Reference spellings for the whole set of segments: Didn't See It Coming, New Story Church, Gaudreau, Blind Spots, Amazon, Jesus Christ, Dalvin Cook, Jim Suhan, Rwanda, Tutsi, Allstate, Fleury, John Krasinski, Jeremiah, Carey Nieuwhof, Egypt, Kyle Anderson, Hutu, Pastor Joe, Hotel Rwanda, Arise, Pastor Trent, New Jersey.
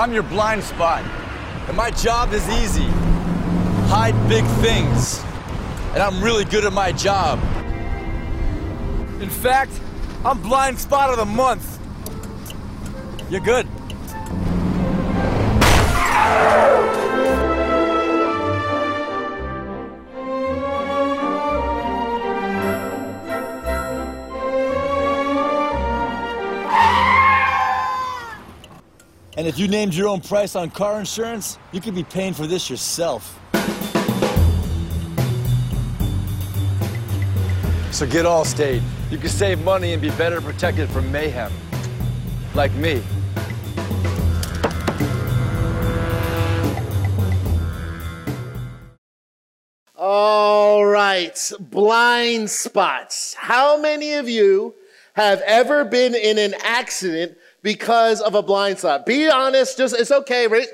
I'm your blind spot, and my job is easy. Hide big things, and I'm really good at my job. In fact, I'm blind spot of the month. You're good. And if you named your own price on car insurance, you could be paying for this yourself. So get Allstate. You can save money and be better protected from mayhem. Like me. All right, blind spots. How many of you have ever been in an accident because of a blind spot? Be honest, just, it's okay, right?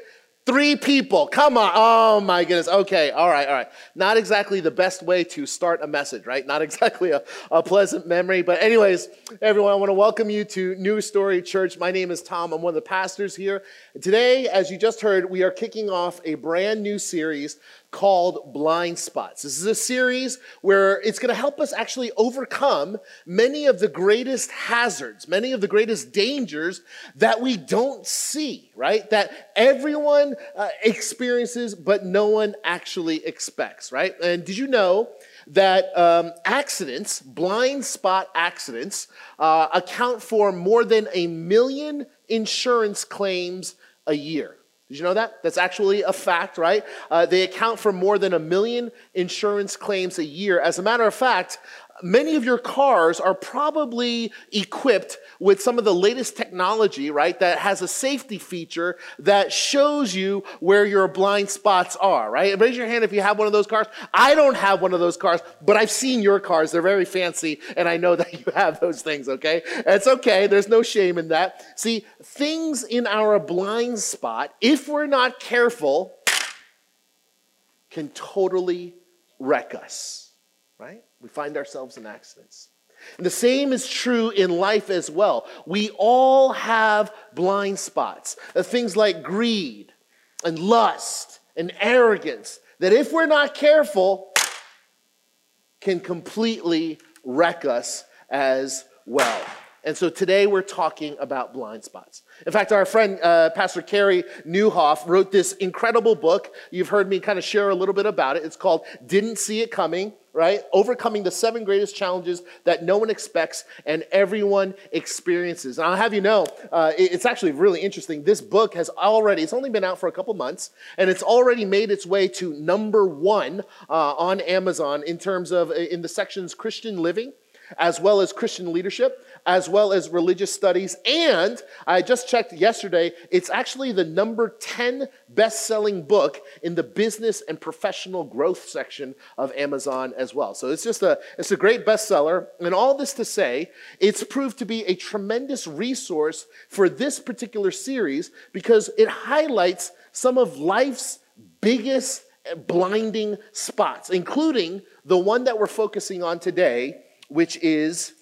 3 people, come on, oh my goodness, okay, all right. Not exactly the best way to start a message, right? Not exactly a pleasant memory, but anyways, everyone, I wanna welcome you to New Story Church. My name is Tom, I'm one of the pastors here. Today, as you just heard, we are kicking off a brand new series called Blind Spots. This is a series where it's going to help us actually overcome many of the greatest hazards, many of the greatest dangers that we don't see, right? That everyone experiences, but no one actually expects, right? And did you know that accidents, blind spot accidents, account for more than 1 million insurance claims a year? Did you know that? That's actually a fact, right? They account for more than 1 million insurance claims a year. As a matter of fact, many of your cars are probably equipped with some of the latest technology, right, that has a safety feature that shows you where your blind spots are, right? Raise your hand if you have one of those cars. I don't have one of those cars, but I've seen your cars. They're very fancy, and I know that you have those things, okay? It's okay. There's no shame in that. See, things in our blind spot, if we're not careful, can totally wreck us, right? We find ourselves in accidents. And the same is true in life as well. We all have blind spots. Things like greed and lust and arrogance that if we're not careful can completely wreck us as well. And so today we're talking about blind spots. In fact, our friend, Pastor Carey Nieuwhof, wrote this incredible book. You've heard me kind of share a little bit about it. It's called Didn't See It Coming, right? Overcoming the 7 greatest challenges that no one expects and everyone experiences. And I'll have you know, it's actually really interesting. This book has already, it's only been out for a couple months, and it's already made its way to #1 on Amazon in terms of, in the sections Christian Living, as well as Christian Leadership, as well as religious studies. And I just checked yesterday, it's actually the #10 best-selling book in the business and professional growth section of Amazon as well. So it's just it's a great bestseller. And all this to say, it's proved to be a tremendous resource for this particular series because it highlights some of life's biggest blinding spots, including the one that we're focusing on today, which is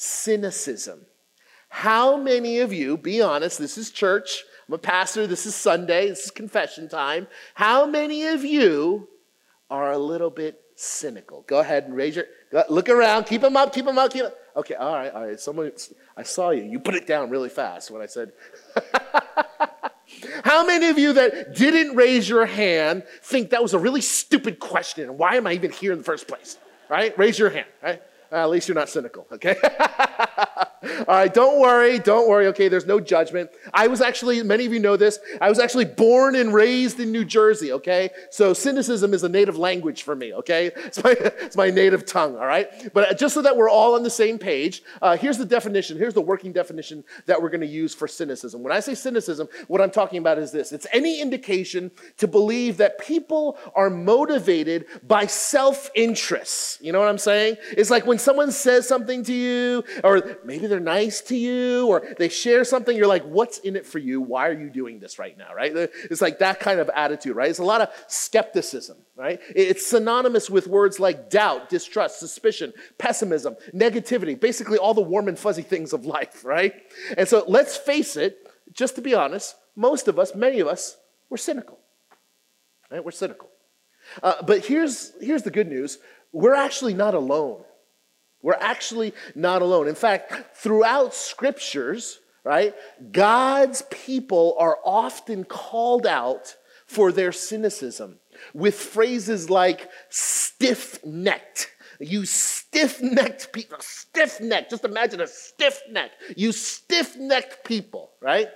cynicism. How many of you, be honest, this is church, I'm a pastor, this is Sunday, this is confession time. How many of you are a little bit cynical? Go ahead and raise your, look around, keep them up, keep them up, keep them up. Okay, all right, someone, I saw you. You put it down really fast when I said. How many of you that didn't raise your hand think that was a really stupid question? Why am I even here in the first place, right? Raise your hand, right? At least you're not cynical, okay? All right, don't worry, okay? There's no judgment. I was actually, many of you know this, I was actually born and raised in New Jersey, okay? So cynicism is a native language for me, okay? It's my native tongue, all right? But just so that we're all on the same page, here's the definition, here's the working definition that we're gonna use for cynicism. When I say cynicism, what I'm talking about is this. It's any indication to believe that people are motivated by self-interest. You know what I'm saying? It's like when someone says something to you, or maybe they're nice to you, or they share something, you're like, what's in it for you? Why are you doing this right now, right? It's like that kind of attitude, right? It's a lot of skepticism, right? It's synonymous with words like doubt, distrust, suspicion, pessimism, negativity, basically all the warm and fuzzy things of life, right? And so let's face it, just to be honest, most of us, many of us, we're cynical. Right? We're cynical. But here's the good news. We're actually not alone. We're actually not alone. In fact, throughout scriptures, right, God's people are often called out for their cynicism with phrases like stiff-necked. You stiff-necked people, stiff-necked. Just imagine a stiff-necked. You stiff-necked people, right?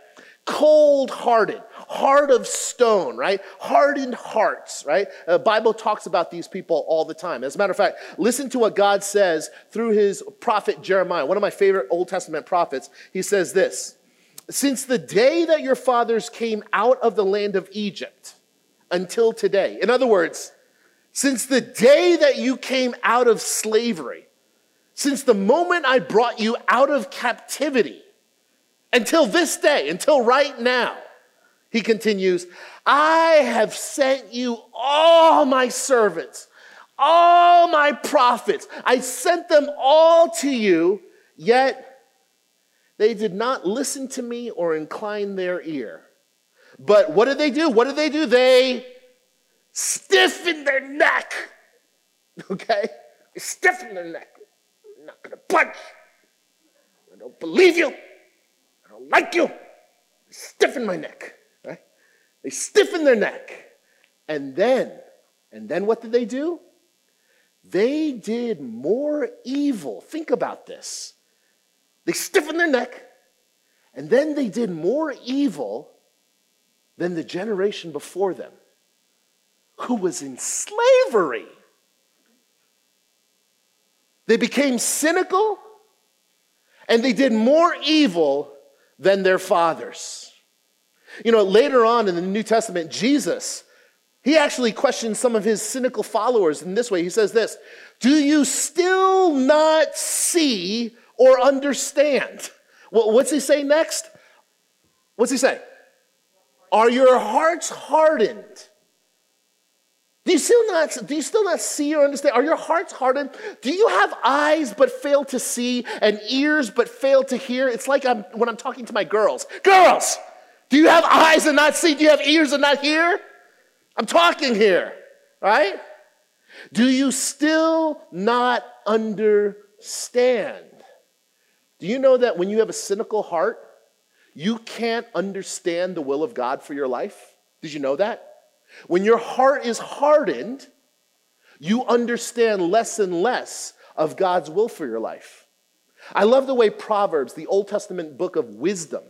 Cold-hearted, heart of stone, right? Hardened hearts, right? The Bible talks about these people all the time. As a matter of fact, listen to what God says through his prophet Jeremiah, one of my favorite Old Testament prophets. He says this, "Since the day that your fathers came out of the land of Egypt until today." In other words, since the day that you came out of slavery, since the moment I brought you out of captivity, until this day, until right now, he continues, "I have sent you all my servants, all my prophets. I sent them all to you, yet they did not listen to me or incline their ear." But what did they do? What did they do? They stiffened their neck, okay? They stiffened their neck. I'm not going to budge. I don't believe you. I don't like you. They stiffen my neck, right? They stiffen their neck. And then what did they do? They did more evil. Think about this. They stiffened their neck, and then they did more evil than the generation before them, who was in slavery. They became cynical, and they did more evil than their fathers. You know, later on in the New Testament, Jesus, he actually questions some of his cynical followers in this way. He says this, "Do you still not see or understand?" Well, what's he say next? What's he say? "Are your hearts hardened? Do you still not see or understand? Are your hearts hardened? Do you have eyes but fail to see and ears but fail to hear?" It's like when I'm talking to my girls. Girls, do you have eyes and not see? Do you have ears and not hear? I'm talking here, right? Do you still not understand? Do you know that when you have a cynical heart, you can't understand the will of God for your life? Did you know that? When your heart is hardened, you understand less and less of God's will for your life. I love the way Proverbs, the Old Testament book of wisdom,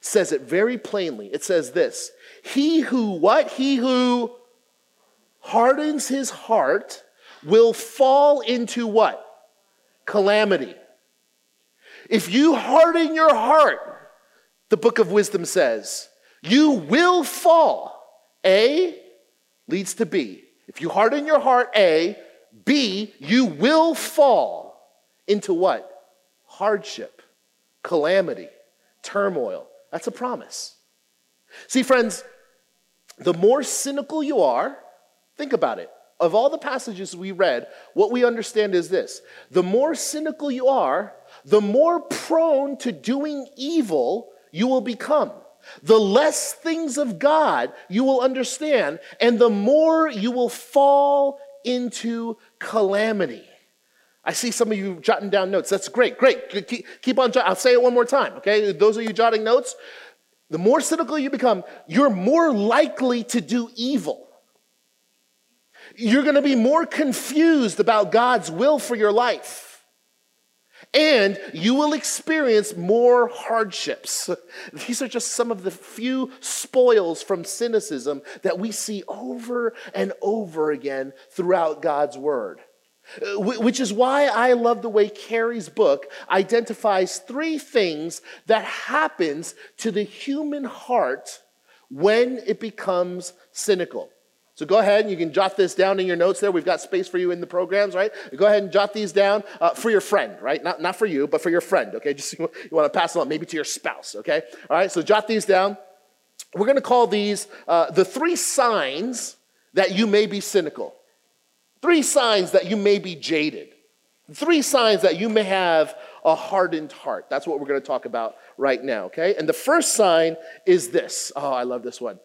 says it very plainly. It says this, "He who what? He who hardens his heart will fall into what? Calamity." If you harden your heart, the book of wisdom says, you will fall. A leads to B. If you harden your heart, A, B, you will fall into what? Hardship, calamity, turmoil. That's a promise. See, friends, the more cynical you are, think about it. Of all the passages we read, what we understand is this. The more cynical you are, the more prone to doing evil you will become. The less things of God you will understand, and the more you will fall into calamity. I see some of you jotting down notes. That's great, great. Keep on jotting. I'll say it one more time, okay? Those of you jotting notes, the more cynical you become, you're more likely to do evil. You're going to be more confused about God's will for your life. And you will experience more hardships. These are just some of the few spoils from cynicism that we see over and over again throughout God's word. Which is why I love the way Carey's book identifies three things that happens to the human heart when it becomes cynical. So go ahead and you can jot this down in your notes there. We've got space for you in the programs, right? Go ahead and jot these down for your friend, right? Not for you, but for your friend, okay? Just you want to pass them on, maybe to your spouse, okay? All right, so jot these down. We're going to call these the three signs that you may be cynical. Three signs that you may be jaded. Three signs that you may have a hardened heart. That's what we're going to talk about right now, okay? And the first sign is this. Oh, I love this one.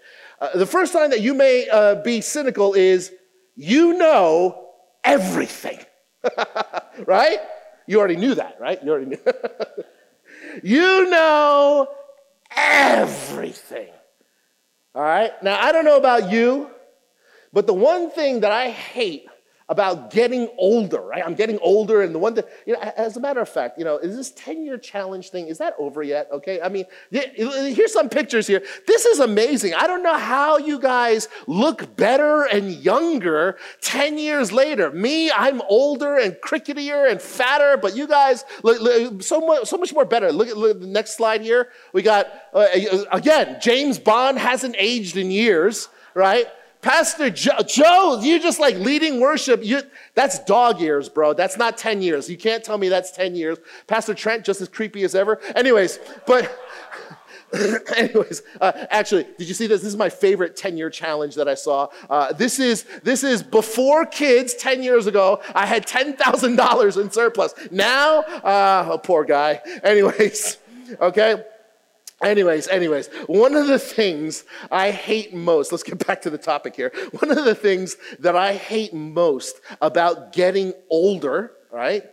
The first sign that you may be cynical is you know everything, right? You already knew that, right? You already knew. You know everything, all right? Now, I don't know about you, but the one thing that I hate about getting older, right? I'm getting older, and the one that, you know, as a matter of fact, you know, is this 10-year challenge thing, is that over yet? Okay, I mean, here's some pictures here. This is amazing. I don't know how you guys look better and younger 10 years later. Me, I'm older and cricketier and fatter, but you guys look so much more better. Look at the next slide here. We got, again, James Bond hasn't aged in years, right? Pastor Joe, you just like leading worship. That's dog years, bro. That's not 10 years. You can't tell me that's 10 years. Pastor Trent, just as creepy as ever. Actually, did you see this? This is my favorite 10-year challenge that I saw. This is before kids 10 years ago. I had $10,000 in surplus. Now, oh, poor guy. Anyways, okay. Anyways, one of the things I hate most, let's get back to the topic here. One of the things that I hate most about getting older, right,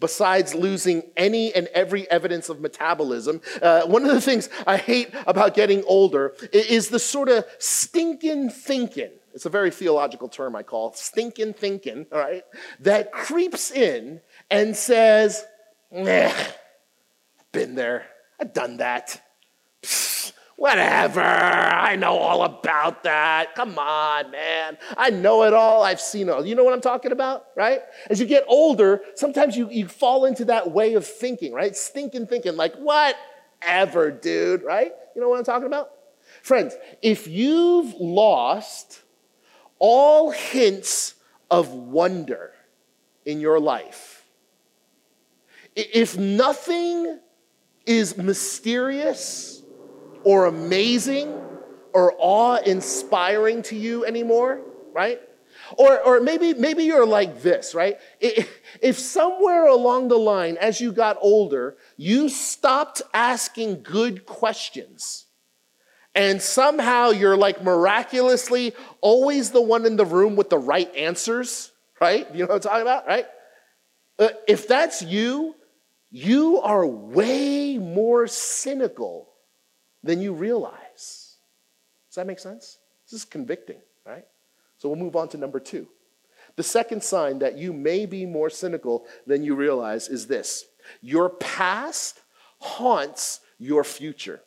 besides losing any and every evidence of metabolism, one of the things I hate about getting older is the sort of stinking thinking. It's a very theological term I call stinking thinking, all right, that creeps in and says, nah, been there, I've done that. Whatever, I know all about that. Come on, man. I know it all. I've seen it all. You know what I'm talking about, right? As you get older, sometimes you fall into that way of thinking, right? Stinking thinking, like whatever, dude, right? You know what I'm talking about? Friends, if you've lost all hints of wonder in your life, if nothing is mysterious or amazing or awe-inspiring to you anymore, right? Or maybe you're like this, right? If somewhere along the line, as you got older, you stopped asking good questions, and somehow you're like miraculously always the one in the room with the right answers, right? You know what I'm talking about, right? If that's you, you are way more cynical than you realize. Does that make sense? This is convicting, right? So we'll move on to number two. The second sign that you may be more cynical than you realize is this. Your past haunts your future.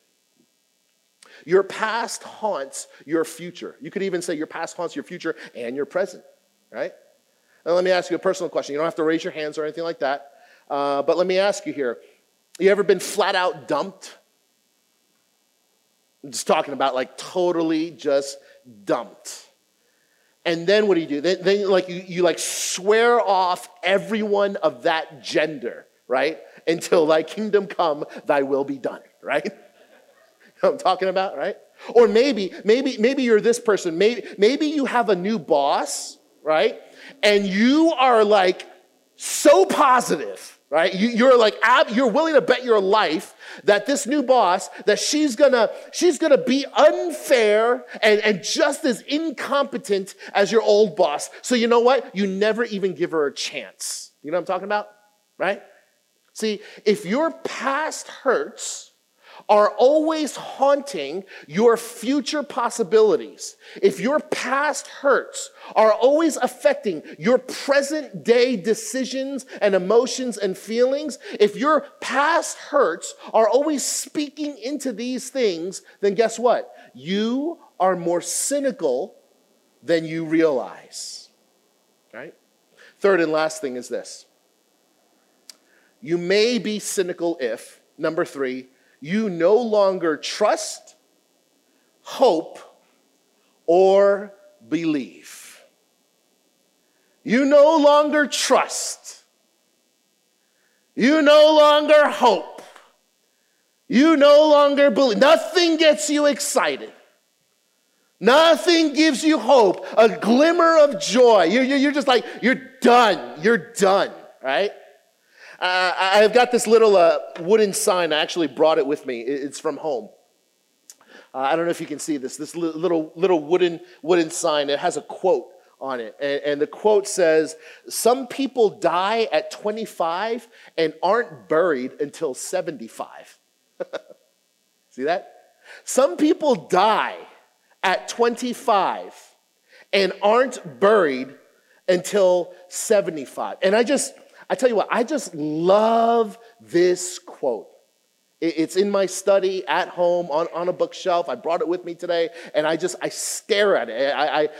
Your past haunts your future. You could even say your past haunts your future and your present, right? Now let me ask you a personal question. You don't have to raise your hands or anything like that, but let me ask you here. You ever been flat out dumped? I'm just talking about like totally just dumped. And then what do you do? Then like you like swear off everyone of that gender, right? Until thy kingdom come, thy will be done, right? You know what I'm talking about, right? Or maybe you're this person. Maybe you have a new boss, right? And you are like so positive, right? You're like, you're willing to bet your life that this new boss, that she's gonna be unfair and just as incompetent as your old boss. So you know what? You never even give her a chance. You know what I'm talking about, right? See, if your past hurts are always haunting your future possibilities, if your past hurts are always affecting your present day decisions and emotions and feelings, if your past hurts are always speaking into these things, then guess what? You are more cynical than you realize, right? Third and last thing is this. You may be cynical if, number three, you no longer trust, hope, or believe. You no longer trust. You no longer hope. You no longer believe. Nothing gets you excited. Nothing gives you hope, a glimmer of joy. You're just like, you're done, right? I've got this little wooden sign. I actually brought it with me. It's from home. I don't know if you can see this. This little wooden sign. It has a quote on it, and the quote says, "Some people die at 25 and aren't buried until 75." See that? Some people die at 25 and aren't buried until 75. And I tell you what, I just love this quote. It's in my study at home on a bookshelf. I brought it with me today, and I stare at it.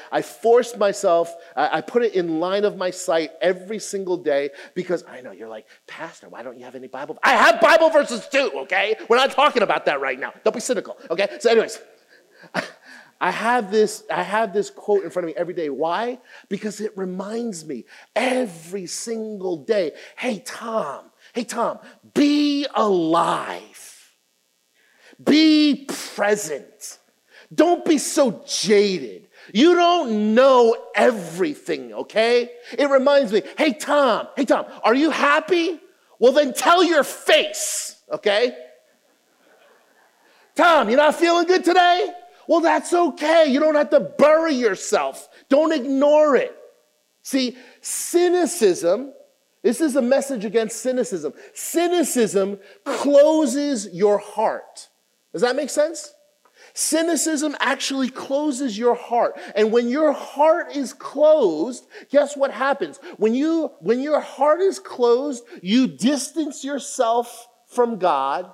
I force myself. I put it in line of my sight every single day because I know you're like, Pastor, why don't you have any Bible? I have Bible verses too, okay? We're not talking about that right now. Don't be cynical, okay? So anyways, I have this quote in front of me every day. Why? Because it reminds me every single day, hey, Tom, be alive. Be present. Don't be so jaded. You don't know everything, okay? It reminds me, hey, Tom, are you happy? Well, then tell your face, okay? Tom, you're not feeling good today? Well, that's okay. You don't have to bury yourself. Don't ignore it. See, cynicism... This is a message against cynicism. Cynicism closes your heart. Does that make sense? Cynicism actually closes your heart. And when your heart is closed, guess what happens? When your heart is closed, you distance yourself from God.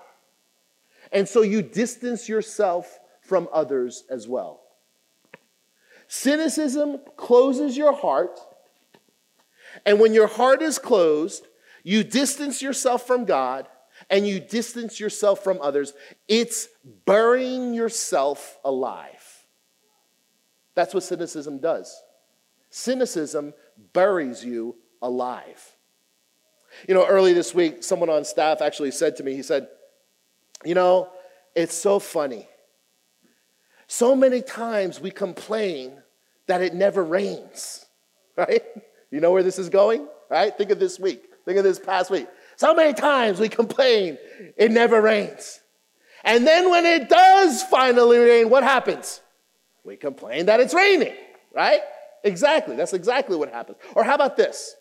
And so you distance yourself from others as well. Cynicism closes your heart. And when your heart is closed, you distance yourself from God and you distance yourself from others. It's burying yourself alive. That's what cynicism does. Cynicism buries you alive. You know, early this week, someone on staff actually said to me, he said, you know, it's so funny. So many times we complain that it never rains, right? You know where this is going, right? Think of this week. Think of this past week. So many times we complain, it never rains. And then when it does finally rain, what happens? We complain that it's raining, right? Exactly. That's exactly what happens. Or how about this?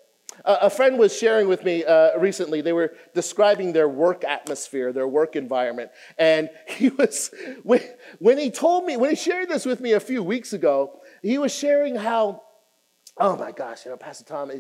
A friend was sharing with me recently. They were describing their work atmosphere, their work environment. And he was, when he shared this with me a few weeks ago, he was sharing how, oh my gosh, you know, Pastor Tom,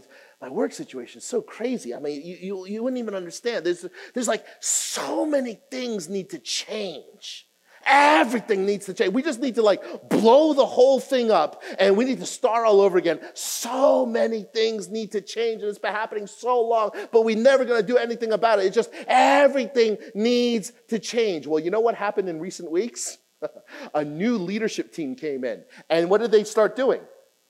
my work situation is so crazy. I mean, you wouldn't even understand. There's like so many things need to change. Everything needs to change. We just need to like blow the whole thing up and we need to start all over again. So many things need to change and it's been happening so long, but we're never going to do anything about it. It's just everything needs to change. Well, you know what happened in recent weeks? A new leadership team came in, and what did they start doing?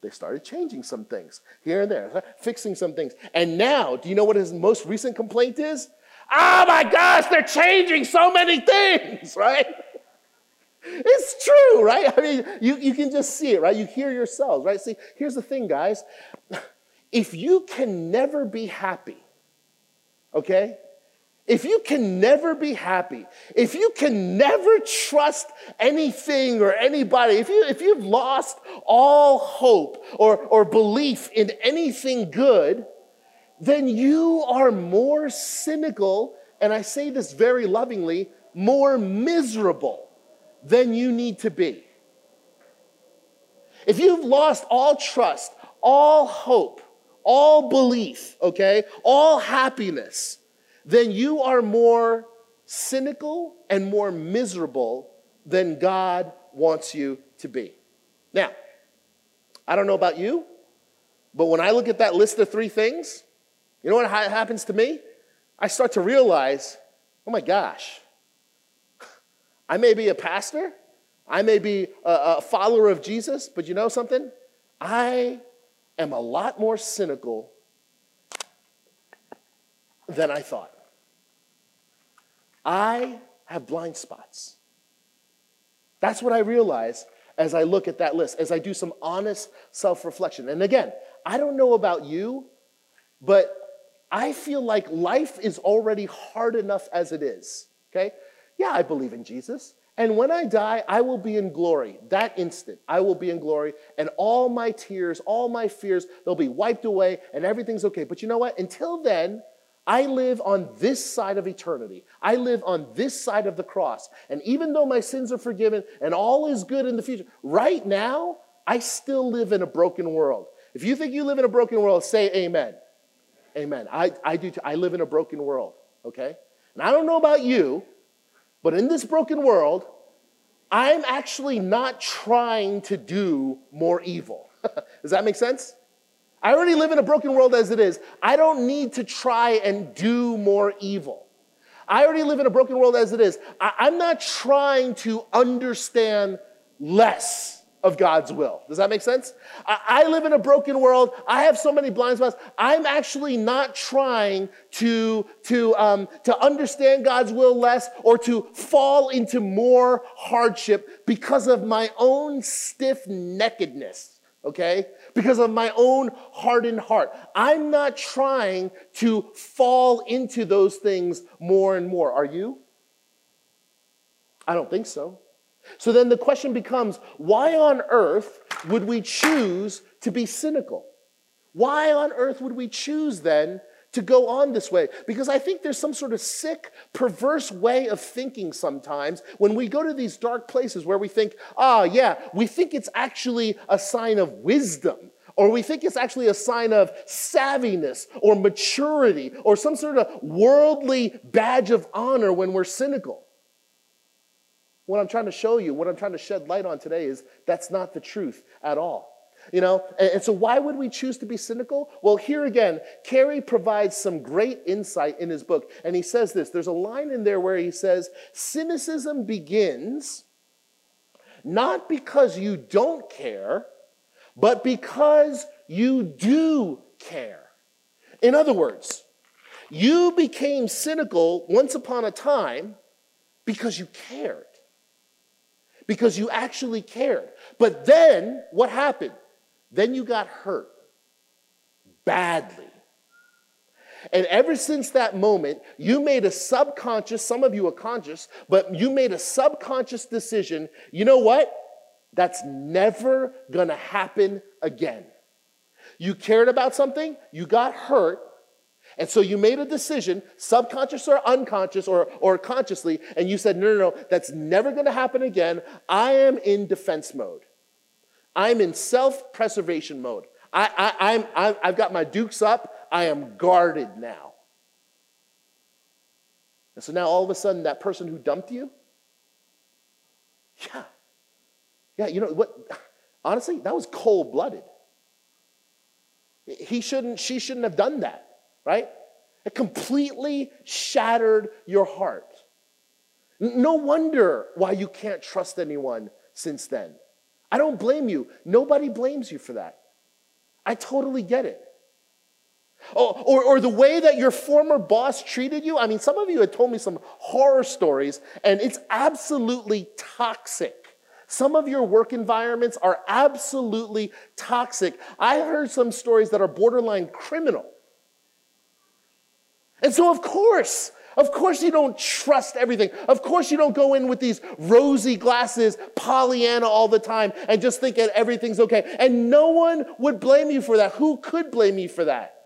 They started changing some things here and there, fixing some things. And now, do you know what his most recent complaint is? Oh my gosh, they're changing so many things, right? It's true, right? I mean, you can just see it, right? You hear yourselves, right? See, here's the thing, guys. If you can never be happy, okay? If you can never be happy, if you can never trust anything or anybody, if you've lost all hope or belief in anything good, then you are more cynical, and I say this very lovingly, more miserable than you need to be. If you've lost all trust, all hope, all belief, okay, all happiness, then you are more cynical and more miserable than God wants you to be. Now, I don't know about you, but when I look at that list of three things, you know what happens to me? I start to realize, oh my gosh, I may be a pastor, I may be a follower of Jesus, but you know something? I am a lot more cynical than I thought. I have blind spots. That's what I realize as I look at that list, as I do some honest self-reflection. And again, I don't know about you, but I feel like life is already hard enough as it is, okay? Yeah, I believe in Jesus. And when I die, I will be in glory. That instant, I will be in glory. And all my tears, all my fears, they'll be wiped away and everything's okay. But you know what? Until then, I live on this side of eternity. I live on this side of the cross. And even though my sins are forgiven and all is good in the future, right now, I still live in a broken world. If you think you live in a broken world, say amen. Amen. I do too. I live in a broken world, okay? And I don't know about you, but in this broken world, I'm actually not trying to do more evil. Does that make sense? I already live in a broken world as it is. I don't need to try and do more evil. I already live in a broken world as it is. I'm not trying to understand less of God's will. Does that make sense? I live in a broken world. I have so many blind spots. I'm actually not trying to understand God's will less or to fall into more hardship because of my own stiff-neckedness, okay? Because of my own hardened heart. I'm not trying to fall into those things more and more. Are you? I don't think so. So then the question becomes, why on earth would we choose to be cynical? Why on earth would we choose then to go on this way? Because I think there's some sort of sick, perverse way of thinking sometimes when we go to these dark places where we think, oh yeah, we think it's actually a sign of wisdom. Or we think it's actually a sign of savviness or maturity or some sort of worldly badge of honor when we're cynical. What I'm trying to show you, what I'm trying to shed light on today is that's not the truth at all, you know? And so why would we choose to be cynical? Well, here again, Carey provides some great insight in his book, and he says this. There's a line in there where he says, cynicism begins not because you don't care, but because you do care. In other words, you became cynical once upon a time because you cared. Because you actually cared. But then, what happened? Then you got hurt. Badly. And ever since that moment, you made a subconscious, some of you are conscious, but you made a subconscious decision, you know what? That's never gonna happen again. You cared about something, you got hurt, and so you made a decision, subconscious or unconscious or consciously, and you said, no, that's never going to happen again. I am in defense mode. I'm in self-preservation mode. I've got my dukes up. I am guarded now. And so now all of a sudden that person who dumped you, yeah, you know what? Honestly, that was cold-blooded. She shouldn't have done that. Right? It completely shattered your heart. No wonder why you can't trust anyone since then. I don't blame you. Nobody blames you for that. I totally get it. Oh, or the way that your former boss treated you. I mean, some of you had told me some horror stories, and it's absolutely toxic. Some of your work environments are absolutely toxic. I heard some stories that are borderline criminal. And so of course you don't trust everything. Of course you don't go in with these rosy glasses, Pollyanna all the time, and just think that everything's okay. And no one would blame you for that. Who could blame you for that?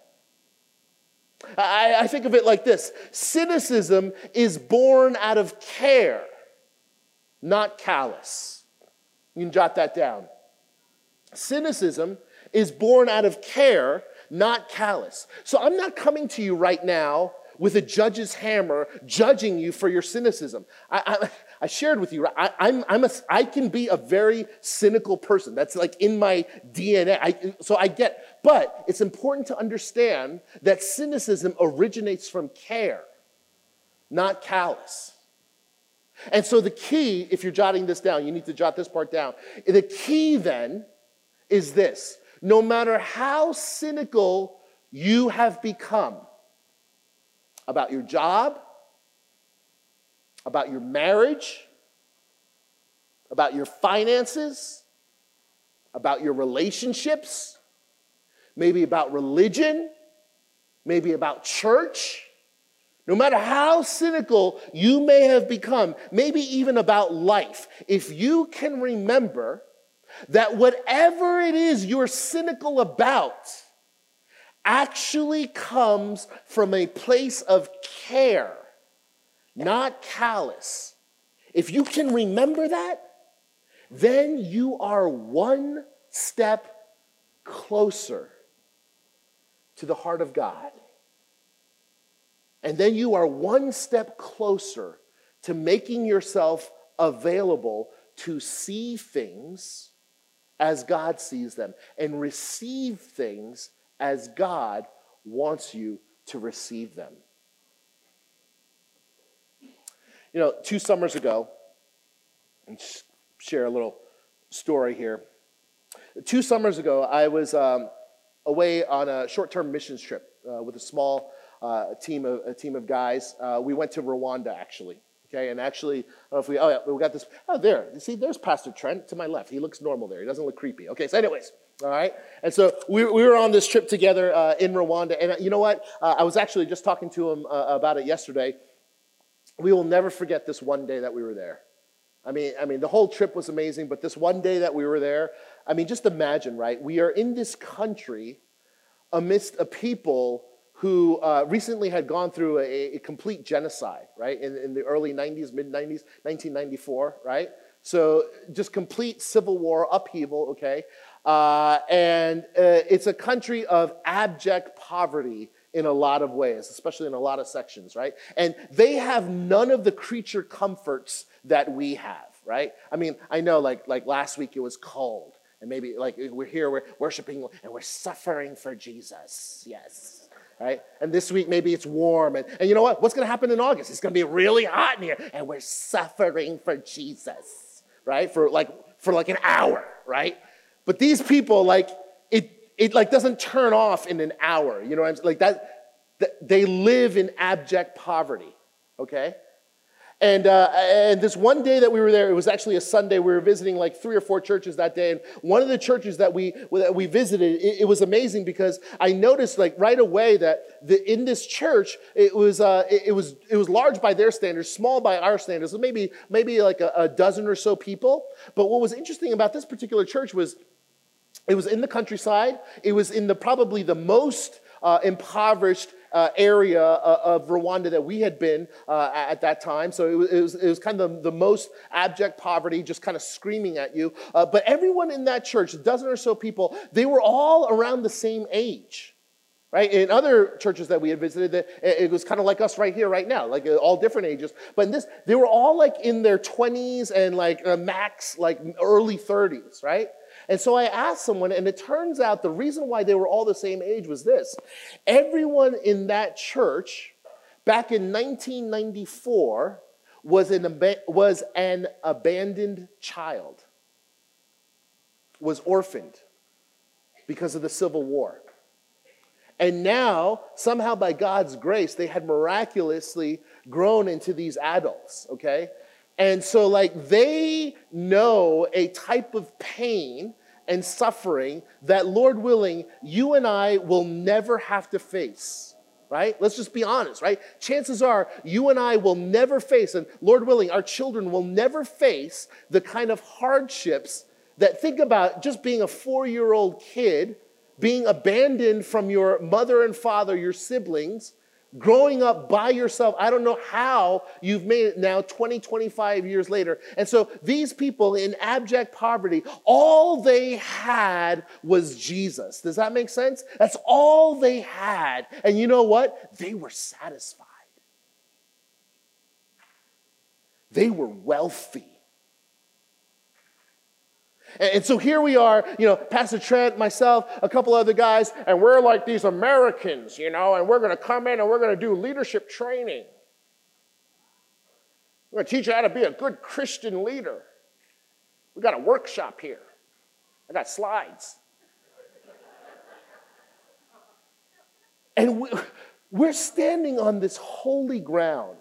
I think of it like this. Cynicism is born out of care, not callous. You can jot that down. Cynicism is born out of care, not callous. So I'm not coming to you right now with a judge's hammer judging you for your cynicism. I shared with you, I can be a very cynical person. That's like in my DNA. So I get, but it's important to understand that cynicism originates from care, not callous. And so the key, if you're jotting this down, you need to jot this part down. The key then is this. No matter how cynical you have become about your job, about your marriage, about your finances, about your relationships, maybe about religion, maybe about church, no matter how cynical you may have become, maybe even about life, if you can remember that whatever it is you're cynical about actually comes from a place of care, not callous. If you can remember that, then you are one step closer to the heart of God. And then you are one step closer to making yourself available to see things as God sees them and receive things as God wants you to receive them. You know, 2 summers ago, and share a little story here. 2 summers ago, I was away on a short-term missions trip with a small team of guys. We went to Rwanda, actually. Okay, and actually, I don't know if we, oh, yeah, we got this, oh, there. You see, there's Pastor Trent to my left. He looks normal there. He doesn't look creepy. Okay, so anyways, all right. And so we were on this trip together in Rwanda. And you know what? I was actually just talking to him about it yesterday. We will never forget this one day that we were there. I mean, the whole trip was amazing, but this one day that we were there, I mean, just imagine, right? We are in this country amidst a people who recently had gone through a complete genocide, right? In the early 90s, mid-90s, 1994, right? So just complete civil war upheaval, okay? And it's a country of abject poverty in a lot of ways, especially in a lot of sections, right? And they have none of the creature comforts that we have, right? I mean, I know like last week it was cold, and maybe like we're here, we're worshiping, and we're suffering for Jesus, yes, right? And this week maybe it's warm, and you know what? What's gonna happen in August? It's gonna be really hot in here, and we're suffering for Jesus, right? For like an hour, right? But these people, like, it like doesn't turn off in an hour, you know what I'm saying? Like that they live in abject poverty, okay? And this one day that we were there, it was actually a Sunday. We were visiting like 3 or 4 churches that day, and one of the churches that we visited, it was amazing because I noticed like right away that in this church it was large by their standards, small by our standards, so maybe like a dozen or so people. But what was interesting about this particular church was it was in the countryside. It was in probably the most impoverished area of Rwanda that we had been at that time. So it was kind of the most abject poverty, just kind of screaming at you. But everyone in that church, a dozen or so people, they were all around the same age, right? In other churches that we had visited, it was kind of like us right here, right now, like all different ages. But in this, they were all like in their 20s and like max, like early 30s, right? And so I asked someone, and it turns out the reason why they were all the same age was this. Everyone in that church back in 1994 was an abandoned child, was orphaned because of the Civil War. And now, somehow by God's grace, they had miraculously grown into these adults, okay? And so, like, they know a type of pain and suffering that, Lord willing, you and I will never have to face, right? Let's just be honest, right? Chances are you and I will never face, and Lord willing, our children will never face the kind of hardships that, think about just being a 4-year-old kid, being abandoned from your mother and father, your siblings, growing up by yourself. I don't know how you've made it now 20, 25 years later. And so these people in abject poverty, all they had was Jesus. Does that make sense? That's all they had. And you know what? They were satisfied. They were wealthy. And so here we are, you know, Pastor Trent, myself, a couple other guys, and we're like these Americans, you know, and we're going to come in and we're going to do leadership training. We're going to teach you how to be a good Christian leader. We got a workshop here. I got slides. And we're standing on this holy ground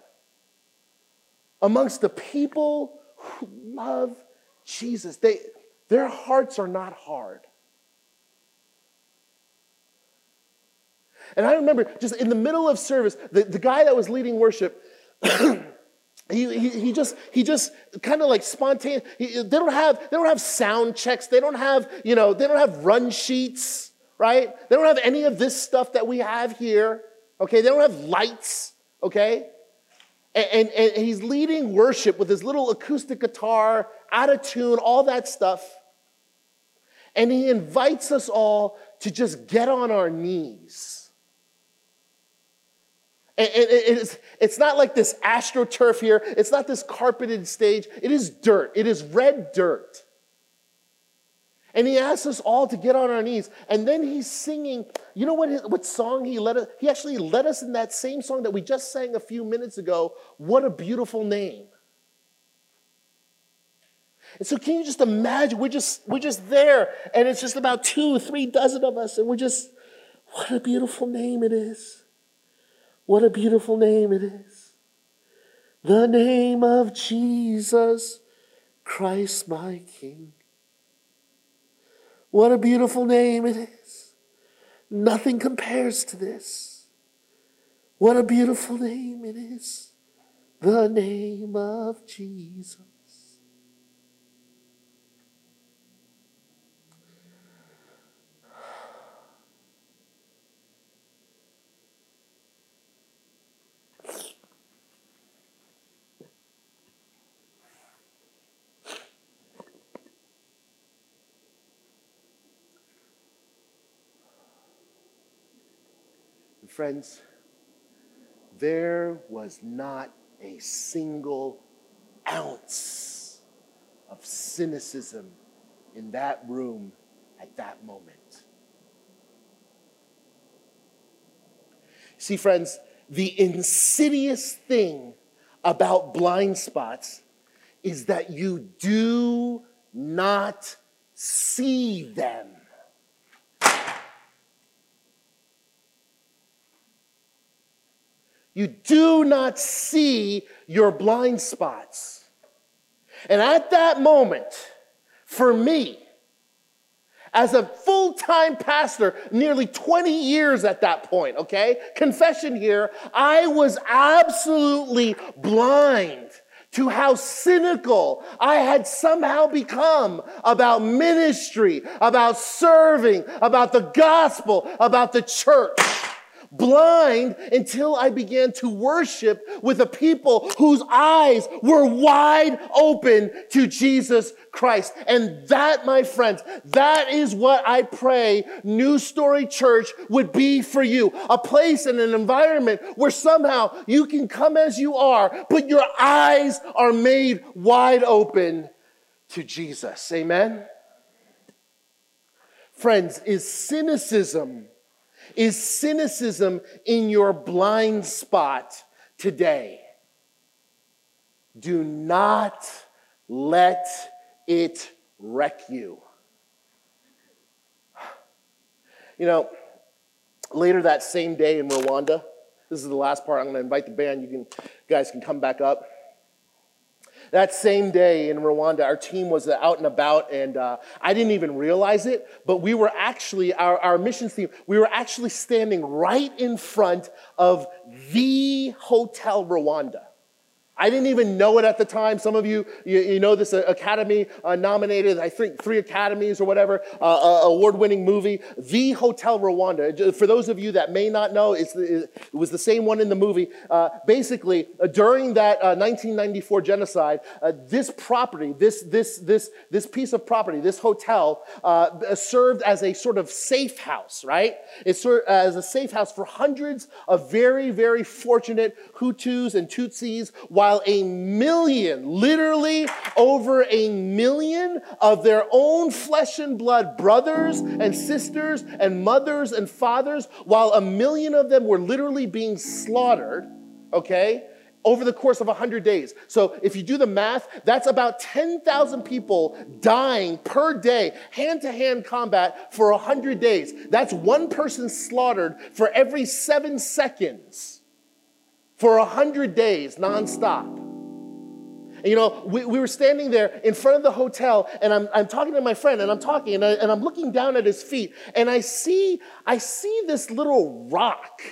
amongst the people who love Jesus. Their hearts are not hard. And I remember just in the middle of service, the guy that was leading worship, he just kind of like spontaneous. They don't have sound checks. They don't have run sheets, right? They don't have any of this stuff that we have here. Okay, they don't have lights. Okay, and he's leading worship with his little acoustic guitar, out of tune, all that stuff, and he invites us all to just get on our knees. It's not like this AstroTurf here. It's not this carpeted stage. It is dirt. It is red dirt. And he asks us all to get on our knees. And then he's singing. You know what song he led us? He actually led us in that same song that we just sang a few minutes ago, What a Beautiful Name. And so can you just imagine, we're just there, and it's just about 2 or 3 dozen of us, and we're just, what a beautiful name it is. What a beautiful name it is. The name of Jesus Christ, my King. What a beautiful name it is. Nothing compares to this. What a beautiful name it is. The name of Jesus. Friends, there was not a single ounce of cynicism in that room at that moment. See, friends, the insidious thing about blind spots is that you do not see them. You do not see your blind spots. And at that moment, for me, as a full-time pastor, nearly 20 years at that point, okay? Confession here, I was absolutely blind to how cynical I had somehow become about ministry, about serving, about the gospel, about the church. Blind until I began to worship with a people whose eyes were wide open to Jesus Christ. And that, my friends, that is what I pray New Story Church would be for you. A place and an environment where somehow you can come as you are, but your eyes are made wide open to Jesus. Amen? Friends, is cynicism in your blind spot today? Do not let it wreck you. You know, later that same day in Rwanda, this is the last part. I'm going to invite the band. You guys can come back up. That same day in Rwanda, our team was out and about, and I didn't even realize it, but we were actually, our missions team, we were actually standing right in front of the Hotel Rwanda. I didn't even know it at the time. Some of you know this Academy nominated, I think 3 Academies or whatever, award-winning movie, The Hotel Rwanda. For those of you that may not know, it was the same one in the movie. Basically, during that 1994 genocide, this piece of property, this hotel, served as a sort of safe house, right? It served as a safe house for hundreds of very, very fortunate Hutus and Tutsis, while a million, literally over a million of their own flesh and blood brothers and sisters and mothers and fathers, while a million of them were literally being slaughtered, okay, over the course of 100 days. So if you do the math, that's about 10,000 people dying per day, hand-to-hand combat for 100 days. That's one person slaughtered for every 7 seconds. For 100 days nonstop. And, you know, we were standing there in front of the hotel, and I'm talking to my friend, and I'm looking down at his feet, and I see this little rock,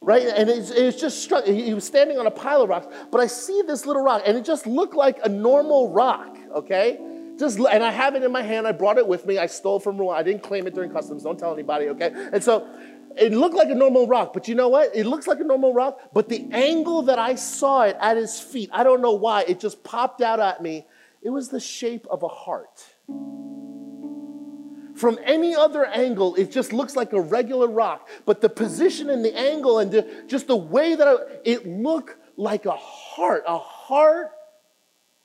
right? And it's just struck. He was standing on a pile of rocks, but I see this little rock, and it just looked like a normal rock, okay? And I have it in my hand. I brought it with me. I stole from Rwanda. I didn't claim it during customs. Don't tell anybody, okay? And so it looked like a normal rock, but you know what? It looks like a normal rock, but the angle that I saw it at his feet, I don't know why, it just popped out at me. It was the shape of a heart. From any other angle, it just looks like a regular rock, but the position and the angle and just the way that it looked like a heart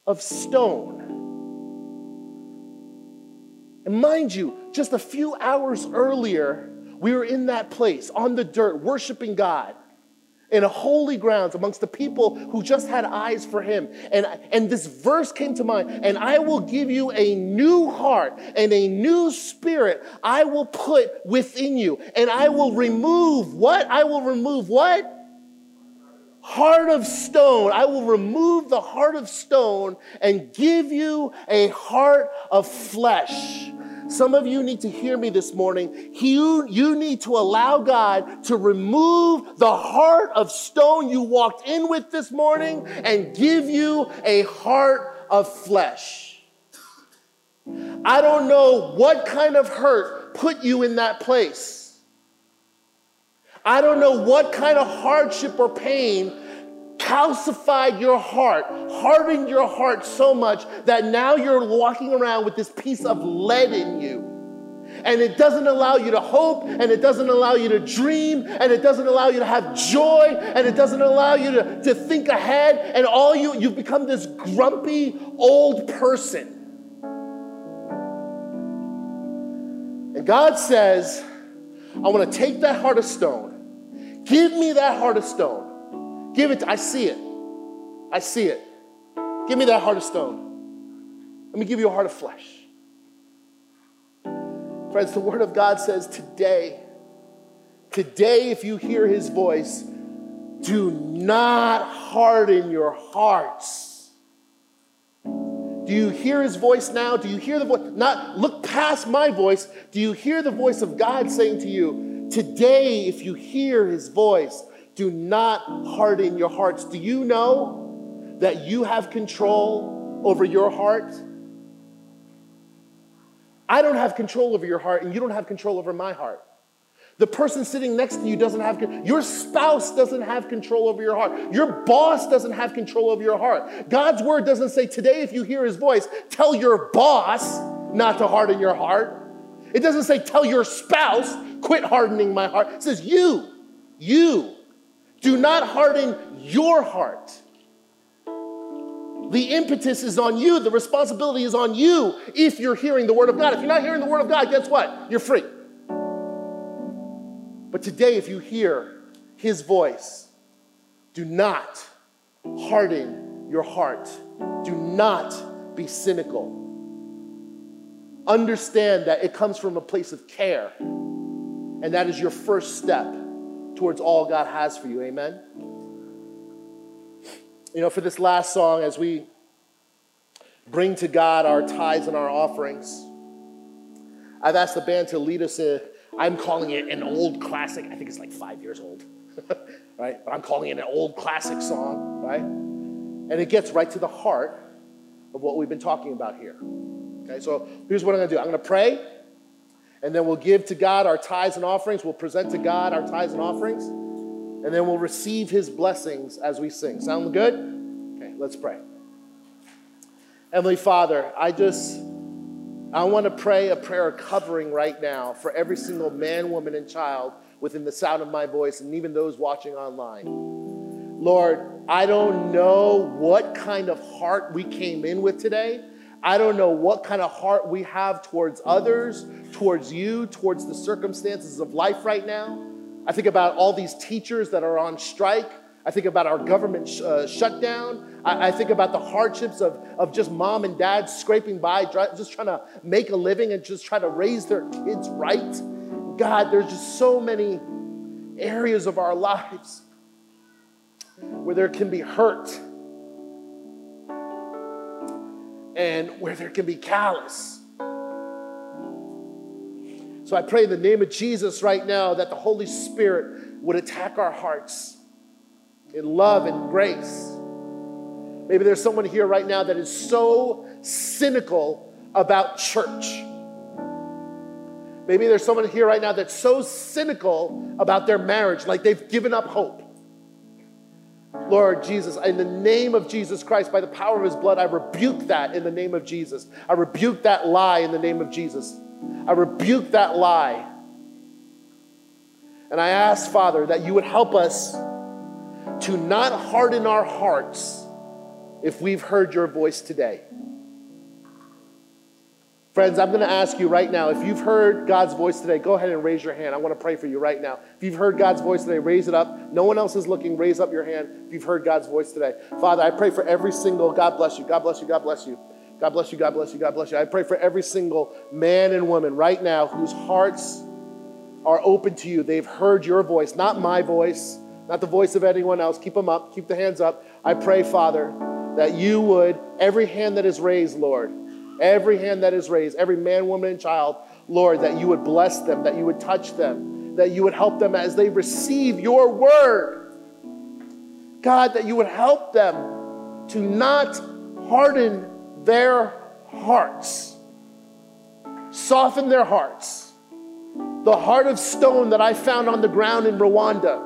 of stone. And mind you, just a few hours earlier, we were in that place, on the dirt, worshiping God in a holy grounds amongst the people who just had eyes for him. And this verse came to mind, and I will give you a new heart and a new spirit I will put within you. And I will remove what? I will remove what? Heart of stone. I will remove the heart of stone and give you a heart of flesh. Some of you need to hear me this morning. You need to allow God to remove the heart of stone you walked in with this morning and give you a heart of flesh. I don't know what kind of hurt put you in that place. I don't know what kind of hardship or pain calcified your heart, hardened your heart so much that now you're walking around with this piece of lead in you. And it doesn't allow you to hope, and it doesn't allow you to dream, and it doesn't allow you to have joy, and it doesn't allow you to think ahead, and you've become this grumpy old person. And God says, I want to take that heart of stone. Give me that heart of stone. Give it. I see it. I see it. Give me that heart of stone. Let me give you a heart of flesh. Friends, the Word of God says today, if you hear His voice, do not harden your hearts. Do you hear His voice now? Do you hear the voice? Not look past my voice. Do you hear the voice of God saying to you, today, if you hear His voice, do not harden your hearts. Do you know that you have control over your heart? I don't have control over your heart, and you don't have control over my heart. The person sitting next to you doesn't have control. Your spouse doesn't have control over your heart. Your boss doesn't have control over your heart. God's word doesn't say, today if you hear His voice, tell your boss not to harden your heart. It doesn't say, tell your spouse, quit hardening my heart. It says, you, do not harden your heart. The impetus is on you. The responsibility is on you if you're hearing the word of God. If you're not hearing the word of God, guess what? You're free. But today, if you hear His voice, do not harden your heart. Do not be cynical. Understand that it comes from a place of care, and that is your first step towards all God has for you. Amen? You know, for this last song, as we bring to God our tithes and our offerings, I've asked the band to lead us in. I'm calling it an old classic. I think it's like 5 years old, right? But I'm calling it an old classic song, right? And it gets right to the heart of what we've been talking about here. Okay, so here's what I'm going to do. I'm going to pray, and then we'll give to God our tithes and offerings. We'll present to God our tithes and offerings, and then we'll receive His blessings as we sing. Sound good? Okay, let's pray. Heavenly Father, I want to pray a prayer of covering right now for every single man, woman, and child within the sound of my voice, and even those watching online. Lord, I don't know what kind of heart we came in with today. I don't know what kind of heart we have towards others, towards you, towards the circumstances of life right now. I think about all these teachers that are on strike. I think about our government shutdown. I think about the hardships of just mom and dad scraping by, just trying to make a living and just trying to raise their kids right. God, there's just so many areas of our lives where there can be hurt. and where there can be callous. So I pray in the name of Jesus right now that the Holy Spirit would attack our hearts in love and grace. Maybe there's someone here right now that is so cynical about church. Maybe there's someone here right now that's so cynical about their marriage, like they've given up hope. Lord Jesus, in the name of Jesus Christ, by the power of his blood, I rebuke that in the name of Jesus. I rebuke that lie in the name of Jesus. I rebuke that lie. And I ask, Father, that you would help us to not harden our hearts if we've heard your voice today. Friends, I'm going to ask you right now, if you've heard God's voice today, go ahead and raise your hand. I want to pray for you right now. If you've heard God's voice today, raise it up. No one else is looking. Raise up your hand if you've heard God's voice today. Father, I pray for every single, God bless you, God bless you, God bless you. God bless you, God bless you, God bless you. I pray for every single man and woman right now whose hearts are open to you. They've heard your voice, not my voice, not the voice of anyone else. Keep them up. Keep the hands up. I pray, Father, that you would, every hand that is raised, Lord, every hand that is raised, every man, woman, and child, Lord, that you would bless them, that you would touch them, that you would help them as they receive your word. God, that you would help them to not harden their hearts. Soften their hearts. The heart of stone that I found on the ground in Rwanda.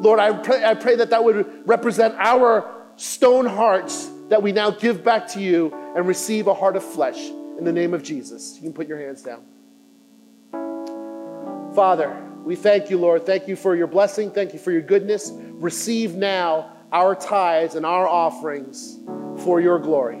Lord, I pray that that would represent our stone hearts that we now give back to you and receive a heart of flesh in the name of Jesus. You can put your hands down. Father, we thank you, Lord. Thank you for your blessing. Thank you for your goodness. Receive now our tithes and our offerings for your glory.